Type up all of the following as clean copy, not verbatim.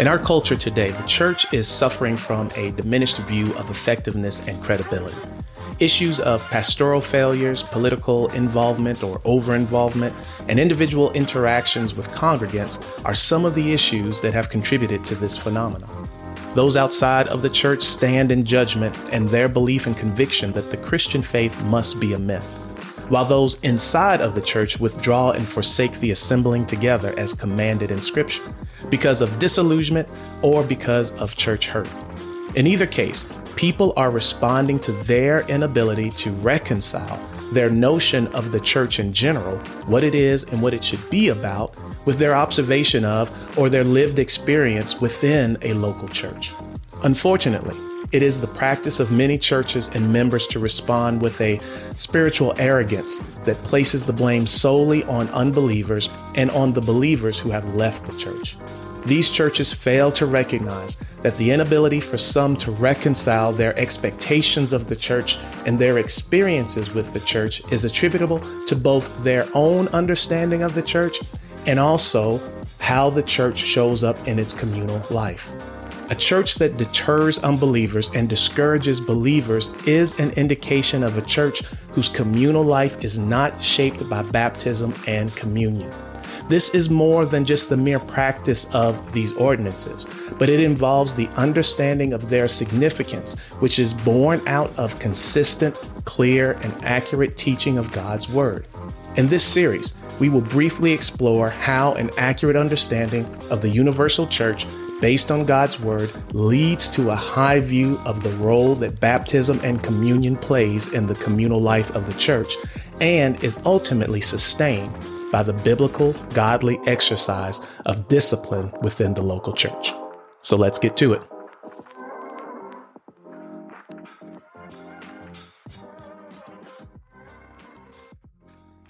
In our culture today, the church is suffering from a diminished view of effectiveness and credibility. Issues of pastoral failures, political involvement or over-involvement, and individual interactions with congregants are some of the issues that have contributed to this phenomenon. Those outside of the church stand in judgment and their belief and conviction that the Christian faith must be a myth, while those inside of the church withdraw and forsake the assembling together as commanded in Scripture because of disillusionment or because of church hurt. In either case, people are responding to their inability to reconcile their notion of the church in general, what it is and what it should be about, with their observation of or their lived experience within a local church. Unfortunately, it is the practice of many churches and members to respond with a spiritual arrogance that places the blame solely on unbelievers and on the believers who have left the church. These churches fail to recognize that the inability for some to reconcile their expectations of the church and their experiences with the church is attributable to both their own understanding of the church and also how the church shows up in its communal life. A church that deters unbelievers and discourages believers is an indication of a church whose communal life is not shaped by baptism and communion. This is more than just the mere practice of these ordinances, but it involves the understanding of their significance, which is born out of consistent, clear, and accurate teaching of God's Word. In this series, we will briefly explore how an accurate understanding of the universal church based on God's Word leads to a high view of the role that baptism and communion plays in the communal life of the church and is ultimately sustained by the biblical, godly exercise of discipline within the local church. So let's get to it.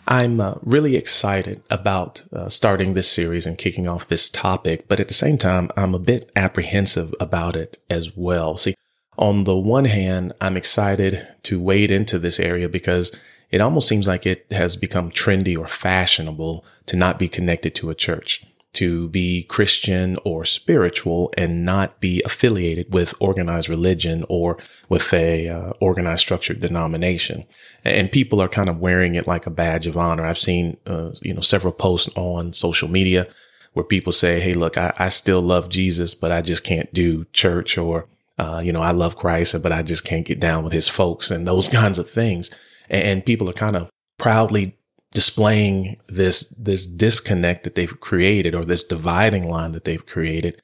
I'm really excited about starting this series and kicking off this topic, but at the same time, I'm a bit apprehensive about it as well. See, on the one hand, I'm excited to wade into this area because it almost seems like it has become trendy or fashionable to not be connected to a church, to be Christian or spiritual and not be affiliated with organized religion or with a organized structured denomination. And people are kind of wearing it like a badge of honor. I've seen, several posts on social media where people say, hey, look, I still love Jesus, but I just can't do church, or, I love Christ, but I just can't get down with his folks and those kinds of things. And people are kind of proudly displaying this disconnect that they've created, or this dividing line that they've created,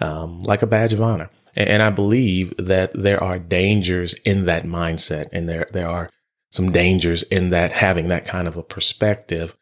like a badge of honor. And I believe that there are dangers in that mindset, and there are some dangers in that, having that kind of a perspective.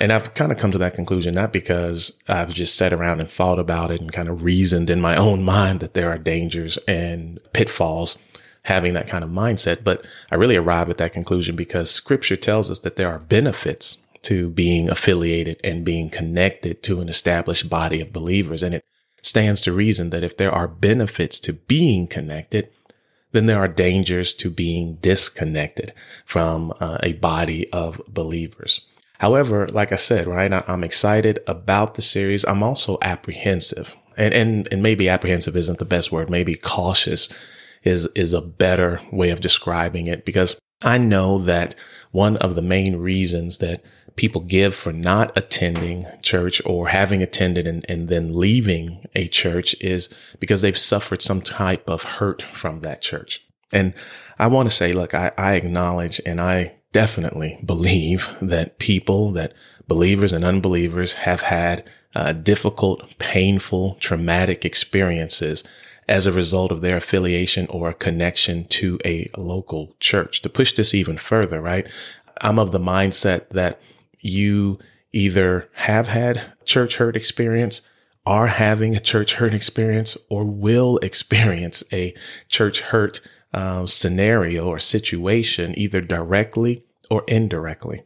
And I've kind of come to that conclusion, not because I've just sat around and thought about it and kind of reasoned in my own mind that there are dangers and pitfalls having that kind of mindset, but I really arrive at that conclusion because Scripture tells us that there are benefits to being affiliated and being connected to an established body of believers. And it stands to reason that if there are benefits to being connected, then there are dangers to being disconnected from a body of believers. However, like I said, right, I'm excited about the series. I'm also apprehensive, and maybe apprehensive isn't the best word. Maybe cautious is a better way of describing it, because I know that one of the main reasons that people give for not attending church or having attended and then leaving a church is because they've suffered some type of hurt from that church. And I want to say, look, I acknowledge and I definitely believe that believers and unbelievers have had difficult, painful, traumatic experiences as a result of their affiliation or connection to a local church. To push this even further, right, I'm of the mindset that you either have had church hurt experience, are having a church hurt experience, or will experience a church hurt scenario or situation, either directly or indirectly.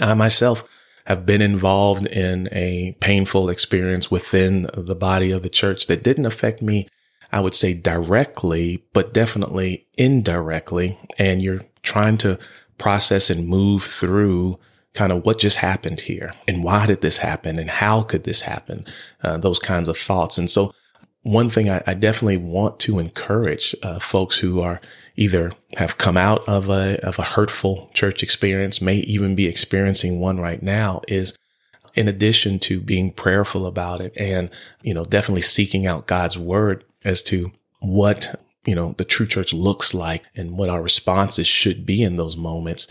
I myself have been involved in a painful experience within the body of the church that didn't affect me, I would say directly, but definitely indirectly. And you're trying to process and move through kind of what just happened here, and why did this happen, and how could this happen, those kinds of thoughts. And so one thing I definitely want to encourage folks who are either have come out of a hurtful church experience, may even be experiencing one right now, is in addition to being prayerful about it and, you know, definitely seeking out God's word as to what, you know, the true church looks like and what our responses should be in those moments.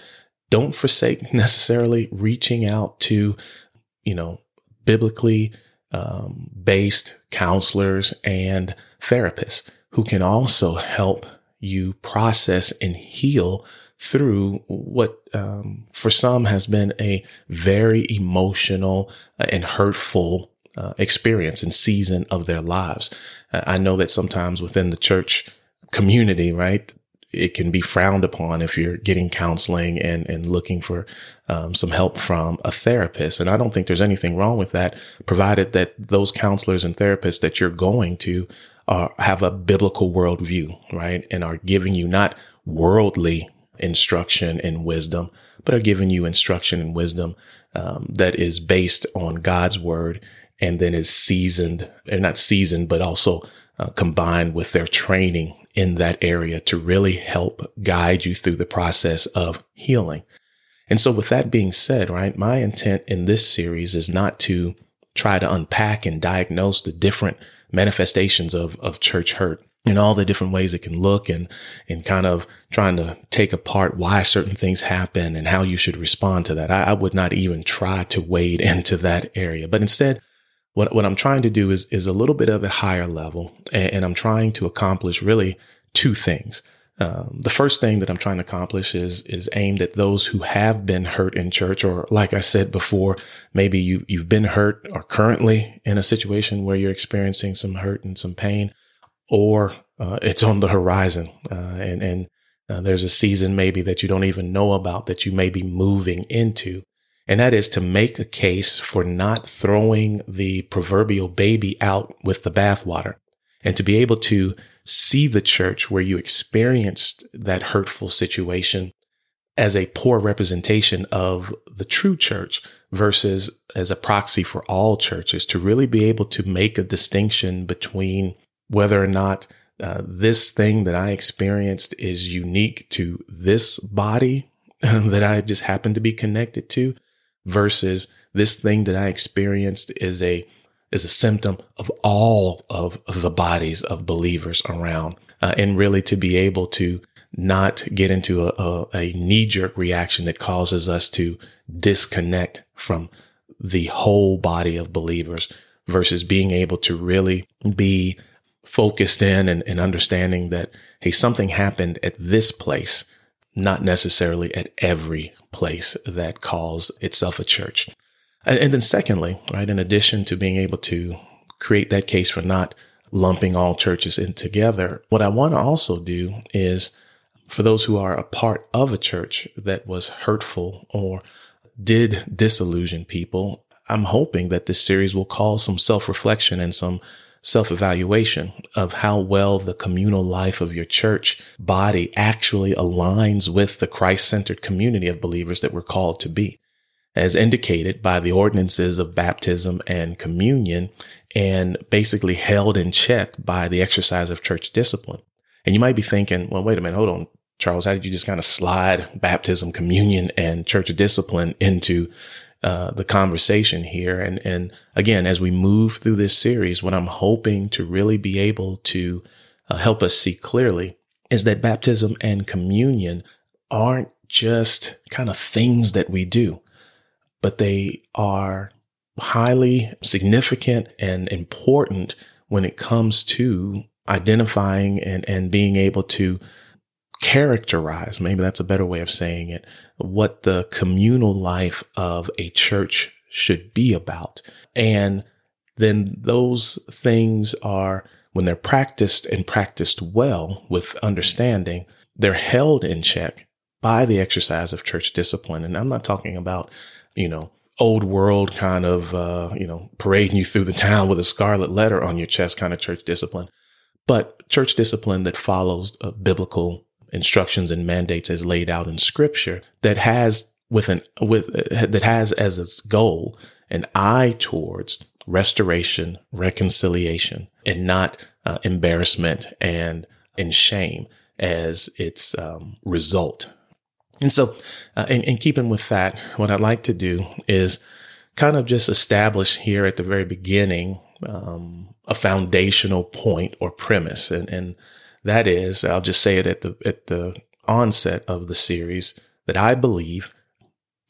Don't forsake necessarily reaching out to, you know, biblically based counselors and therapists who can also help you process and heal through what for some has been a very emotional and hurtful experience and season of their lives. I know that sometimes within the church community, right, it can be frowned upon if you're getting counseling and looking for some help from a therapist. And I don't think there's anything wrong with that, provided that those counselors and therapists that you're going to have a biblical worldview, right, and are giving you not worldly instruction and wisdom, but are giving you instruction and wisdom that is based on God's word and then is seasoned, or not seasoned, but also combined with their training in that area to really help guide you through the process of healing. And so with that being said, right, my intent in this series is not to try to unpack and diagnose the different manifestations of church hurt and all the different ways it can look and kind of trying to take apart why certain things happen and how you should respond to that. I would not even try to wade into that area, but instead, What I'm trying to do is a little bit of a higher level, and I'm trying to accomplish really two things. The first thing that I'm trying to accomplish is aimed at those who have been hurt in church, or like I said before, maybe you've been hurt or currently in a situation where you're experiencing some hurt and some pain, or it's on the horizon, and there's a season maybe that you don't even know about that you may be moving into. And that is to make a case for not throwing the proverbial baby out with the bathwater, and to be able to see the church where you experienced that hurtful situation as a poor representation of the true church versus as a proxy for all churches, to really be able to make a distinction between whether or not this thing that I experienced is unique to this body that I just happen to be connected to, versus this thing that I experienced is a symptom of all of the bodies of believers around, and really to be able to not get into a knee-jerk reaction that causes us to disconnect from the whole body of believers, versus being able to really be focused in and understanding that, hey, something happened at this place, not necessarily at every place that calls itself a church. And then secondly, right, in addition to being able to create that case for not lumping all churches in together, what I want to also do is for those who are a part of a church that was hurtful or did disillusion people, I'm hoping that this series will cause some self-reflection and some self-evaluation of how well the communal life of your church body actually aligns with the Christ-centered community of believers that we're called to be, as indicated by the ordinances of baptism and communion, and basically held in check by the exercise of church discipline. And you might be thinking, well, wait a minute, hold on, Charles, how did you just kind of slide baptism, communion, and church discipline into the conversation here? And again, as we move through this series, what I'm hoping to really be able to help us see clearly is that baptism and communion aren't just kind of things that we do, but they are highly significant and important when it comes to identifying and being able to characterize, maybe that's a better way of saying it, what the communal life of a church should be about. And then those things are, when they're practiced and practiced well with understanding, they're held in check by the exercise of church discipline. And I'm not talking about, you know, old world kind of, parading you through the town with a scarlet letter on your chest kind of church discipline, but church discipline that follows a biblical instructions and mandates as laid out in scripture, that has as its goal an eye towards restoration, reconciliation, and not embarrassment and shame as its result. And so, in keeping with that, what I'd like to do is kind of just establish here at the very beginning a foundational point or premise, and that is, I'll just say it at the onset of the series, that I believe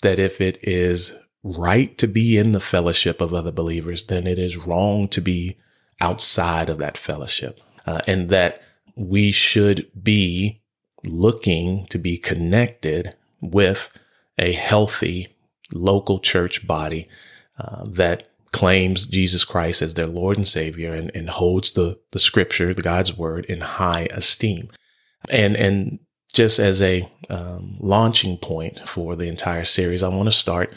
that if it is right to be in the fellowship of other believers, then it is wrong to be outside of that fellowship, and that we should be looking to be connected with a healthy local church body that claims Jesus Christ as their Lord and Savior and holds the scripture, the God's word, in high esteem. And just as a launching point for the entire series, I want to start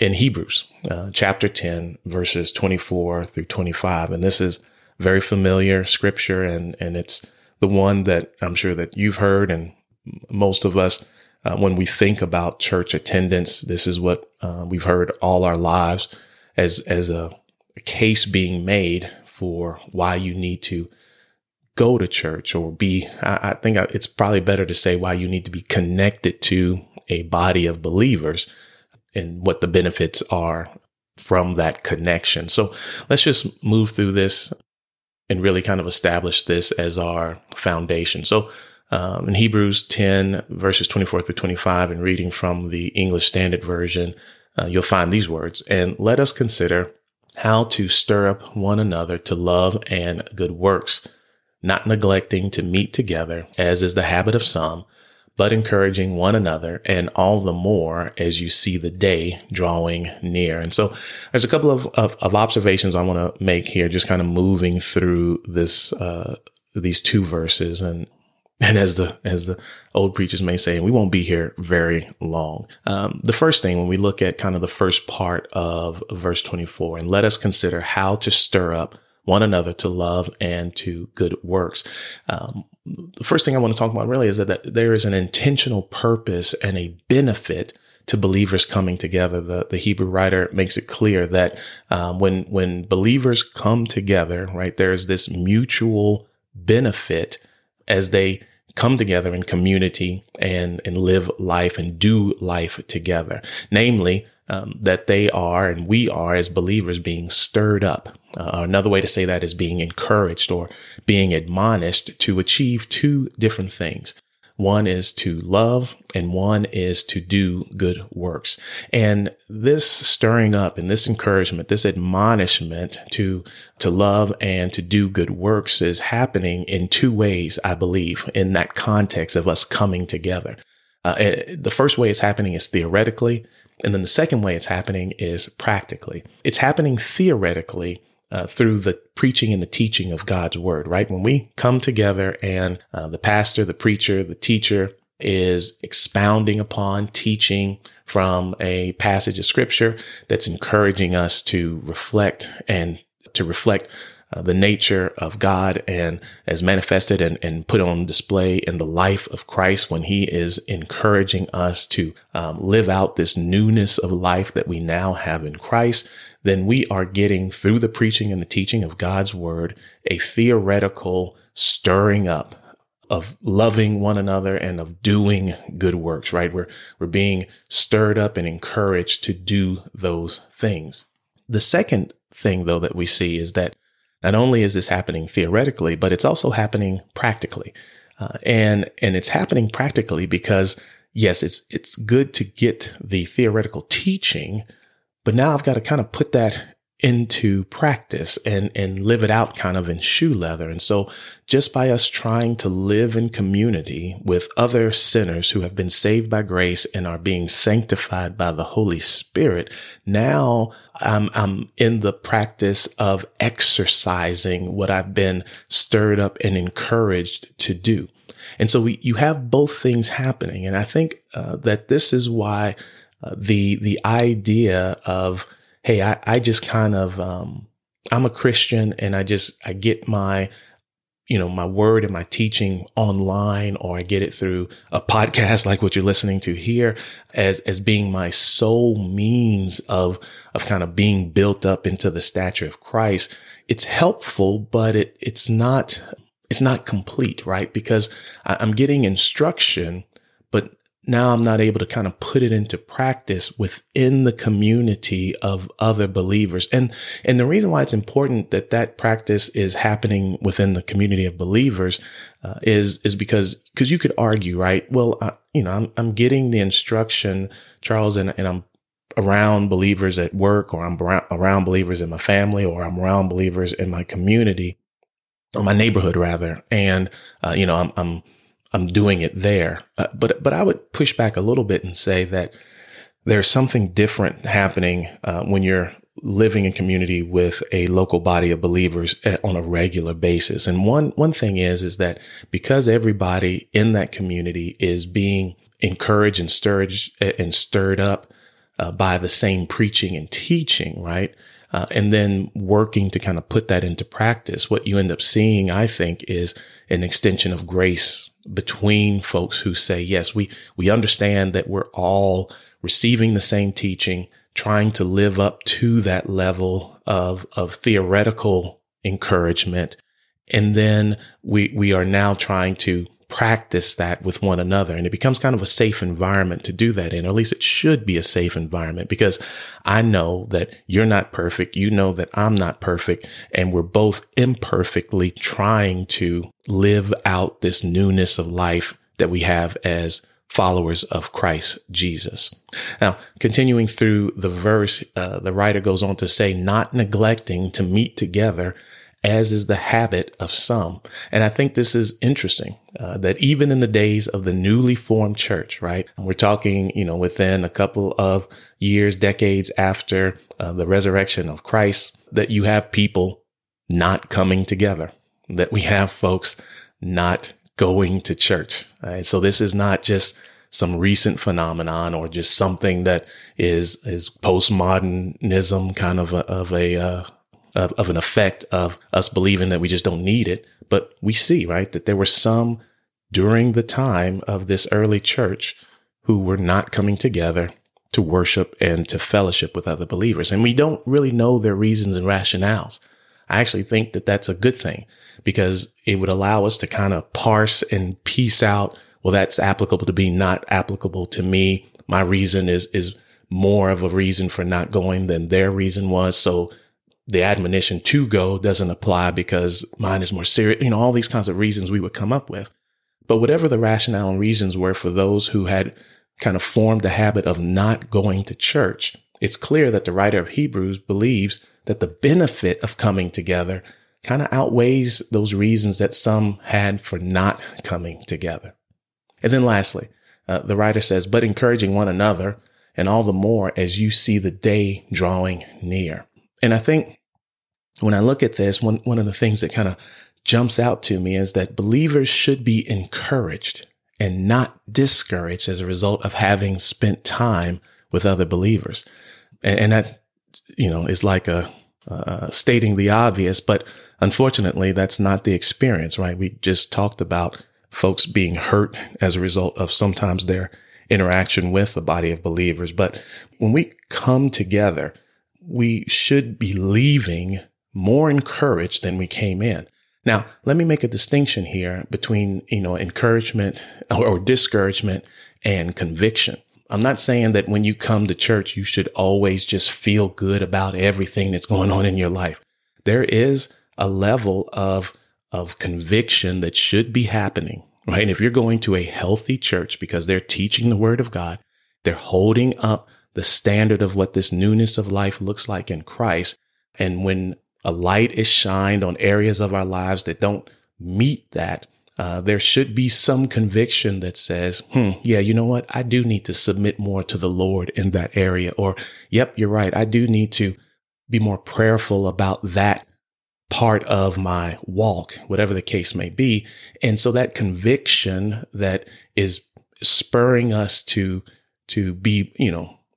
in Hebrews, chapter 10, verses 24 through 25. And this is very familiar scripture, and it's the one that I'm sure that you've heard, and most of us, when we think about church attendance, this is what we've heard all our lives as a case being made for why you need to go to church, or be, I think it's probably better to say why you need to be connected to a body of believers and what the benefits are from that connection. So let's just move through this and really kind of establish this as our foundation. So in Hebrews 10, verses 24 through 25, and reading from the English Standard Version, you'll find these words, "And let us consider how to stir up one another to love and good works, not neglecting to meet together, as is the habit of some, but encouraging one another, and all the more as you see the day drawing near." And so there's a couple of observations I want to make here, just kind of moving through this, these two verses. And as the old preachers may say, we won't be here very long. The first thing, when we look at kind of the first part of verse 24, "And let us consider how to stir up one another to love and to good works." The first thing I want to talk about really is that there is an intentional purpose and a benefit to believers coming together. The Hebrew writer makes it clear that when believers come together, right, there is this mutual benefit as they come together in community and live life and do life together. Namely, that they are, and we are as believers, being stirred up. Another way to say that is being encouraged or being admonished to achieve two different things. One is to love, and one is to do good works. And this stirring up and this encouragement, this admonishment to love and to do good works is happening in two ways, I believe, in that context of us coming together. The first way it's happening is theoretically, and then the second way it's happening is practically. It's happening theoretically through the preaching and the teaching of God's word, right? When we come together and the pastor, the preacher, the teacher is expounding upon, teaching from a passage of scripture that's encouraging us to reflect and to reflect the nature of God and as manifested and put on display in the life of Christ, when he is encouraging us to live out this newness of life that we now have in Christ, then we are getting, through the preaching and the teaching of God's word, a theoretical stirring up of loving one another and of doing good works, right? We're being stirred up and encouraged to do those things. The second thing, though, that we see is that not only is this happening theoretically, but it's also happening practically. And it's happening practically because, yes, it's good to get the theoretical teaching, but now I've got to kind of put that into practice and live it out kind of in shoe leather. And so just by us trying to live in community with other sinners who have been saved by grace and are being sanctified by the Holy Spirit, now I'm in the practice of exercising what I've been stirred up and encouraged to do. And so you have both things happening. And I think that this is why the idea of, hey, I just kind of, I'm a Christian and I get my you know, my word and my teaching online, or I get it through a podcast like what you're listening to here, as being my sole means of kind of being built up into the stature of Christ, it's helpful, but it's not complete, right? Because I'm getting instruction, but now I'm not able to kind of put it into practice within the community of other believers. And the reason why it's important that practice is happening within the community of believers is because you could argue, right? Well, I'm getting the instruction, Charles, and I'm around believers at work, or I'm around believers in my family, or I'm around believers in my community, or my neighborhood rather. And, I'm doing it there. But I would push back a little bit and say that there's something different happening when you're living in community with a local body of believers on a regular basis. And one thing is that because everybody in that community is being encouraged and stirred up by the same preaching and teaching, right? And then working to kind of put that into practice, what you end up seeing, I think, is an extension of grace between folks who say, yes, we understand that we're all receiving the same teaching, trying to live up to that level of theoretical encouragement. And then we are now trying to practice that with one another. And it becomes kind of a safe environment to do that in, or at least it should be a safe environment, because I know that you're not perfect. You know that I'm not perfect, and we're both imperfectly trying to live out this newness of life that we have as followers of Christ Jesus. Now, continuing through the verse, the writer goes on to say, not neglecting to meet together, as is the habit of some. And I think this is interesting, that even in the days of the newly formed church, right? And we're talking, within a couple of years, decades after the resurrection of Christ, that you have people not coming together, that we have folks not going to church. Right? So this is not just some recent phenomenon or just something that is postmodernism kind of an effect of us believing that we just don't need it. But we see, right, that there were some during the time of this early church who were not coming together to worship and to fellowship with other believers. And we don't really know their reasons and rationales. I actually think that that's a good thing, because it would allow us to kind of parse and piece out, well, that's applicable to me, not applicable to me. My reason is more of a reason for not going than their reason was. So the admonition to go doesn't apply because mine is more serious, all these kinds of reasons we would come up with. But whatever the rationale and reasons were for those who had kind of formed the habit of not going to church, it's clear that the writer of Hebrews believes that the benefit of coming together kind of outweighs those reasons that some had for not coming together. And then lastly, the writer says, but encouraging one another, and all the more as you see the day drawing near. And I think when I look at this, one of the things that kind of jumps out to me is that believers should be encouraged and not discouraged as a result of having spent time with other believers. And that, is like stating the obvious, but unfortunately, that's not the experience, right? We just talked about folks being hurt as a result of sometimes their interaction with the body of believers. But when we come together, we should be leaving more encouraged than we came in. Now, let me make a distinction here between, encouragement or discouragement and conviction. I'm not saying that when you come to church, you should always just feel good about everything that's going on in your life. There is a level of conviction that should be happening, right? If you're going to a healthy church because they're teaching the word of God, they're holding up the standard of what this newness of life looks like in Christ. And when a light is shined on areas of our lives that don't meet that, there should be some conviction that says, I do need to submit more to the Lord in that area. Or, yep, you're right, I do need to be more prayerful about that part of my walk, whatever the case may be. And so that conviction that is spurring us to be,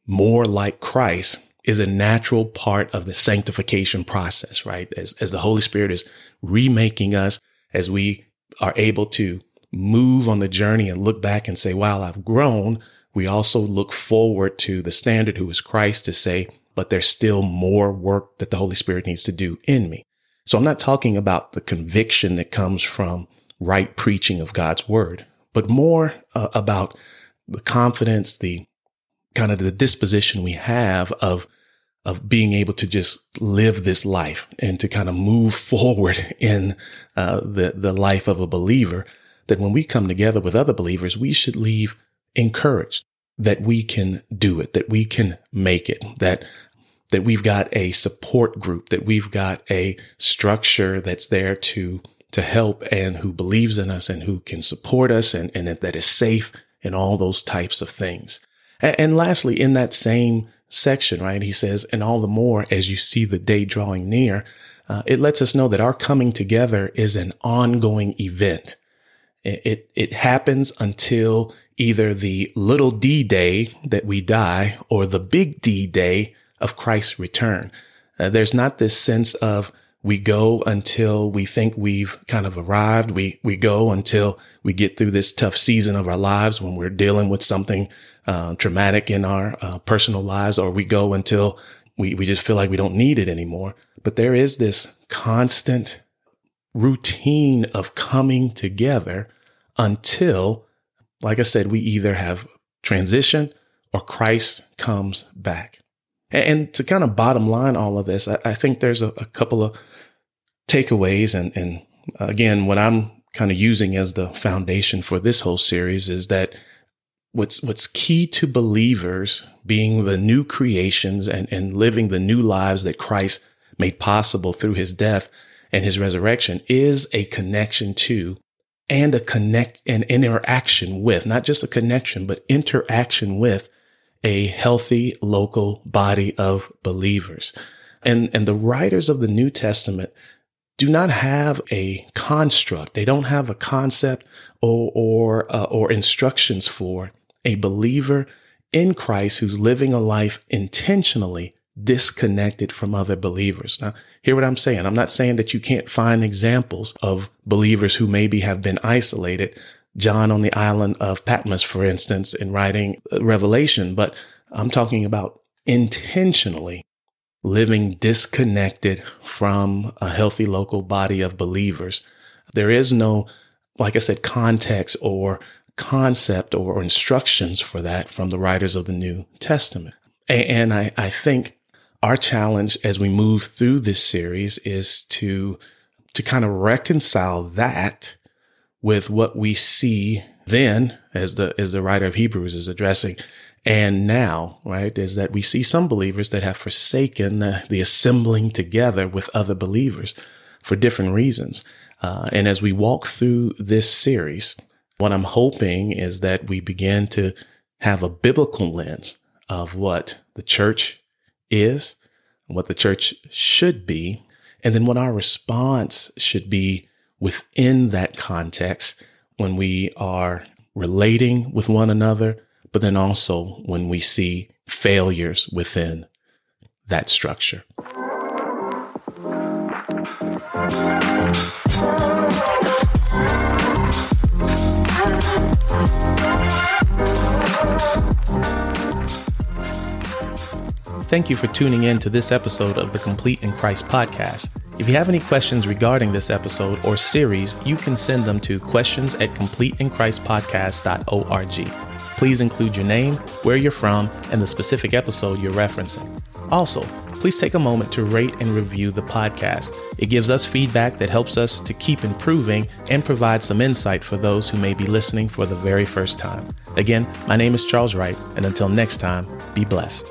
more like Christ is a natural part of the sanctification process, right? As the Holy Spirit is remaking us, as we are able to move on the journey and look back and say, wow, I've grown, we also look forward to the standard who is Christ to say, but there's still more work that the Holy Spirit needs to do in me. So I'm not talking about the conviction that comes from right preaching of God's word, but more about the confidence, the kind of the disposition we have of being able to just live this life and to kind of move forward in the life of a believer, that when we come together with other believers, we should leave encouraged that we can do it, that we can make it, that we've got a support group, that we've got a structure that's there to help and who believes in us and who can support us and that is safe and all those types of things. And lastly, in that same section, right, he says, and all the more as you see the day drawing near, it lets us know that our coming together is an ongoing event. It happens until either the little D day that we die or the big D day of Christ's return. There's not this sense of we go until we think we've kind of arrived. We go until we get through this tough season of our lives when we're dealing with something traumatic in our personal lives, or we go until we just feel like we don't need it anymore. But there is this constant routine of coming together until, like I said, we either have transition or Christ comes back. And to kind of bottom line all of this, I think there's a couple of takeaways. And again, what I'm kind of using as the foundation for this whole series is that what's key to believers being the new creations and living the new lives that Christ made possible through his death and his resurrection is a connection to and an interaction with, not just a connection, but interaction with a healthy local body of believers. And the writers of the New Testament do not have a construct. They don't have a concept or instructions for a believer in Christ who's living a life intentionally disconnected from other believers. Now, hear what I'm saying. I'm not saying that you can't find examples of believers who maybe have been isolated. John on the island of Patmos, for instance, in writing Revelation, but I'm talking about intentionally living disconnected from a healthy local body of believers. There is no, like I said, context or concept or instructions for that from the writers of the New Testament. And I think our challenge as we move through this series is to kind of reconcile that with what we see then, as the writer of Hebrews is addressing, and now, right, is that we see some believers that have forsaken the assembling together with other believers for different reasons. And as we walk through this series, what I'm hoping is that we begin to have a biblical lens of what the church is, what the church should be, and then what our response should be within that context when we are relating with one another, but then also when we see failures within that structure. Thank you for tuning in to this episode of the Complete in Christ podcast. If you have any questions regarding this episode or series, you can send them to questions@completeinchristpodcast.org. Please include your name, where you're from, and the specific episode you're referencing. Also, please take a moment to rate and review the podcast. It gives us feedback that helps us to keep improving and provides some insight for those who may be listening for the very first time. Again, my name is Charles Wright, and until next time, be blessed.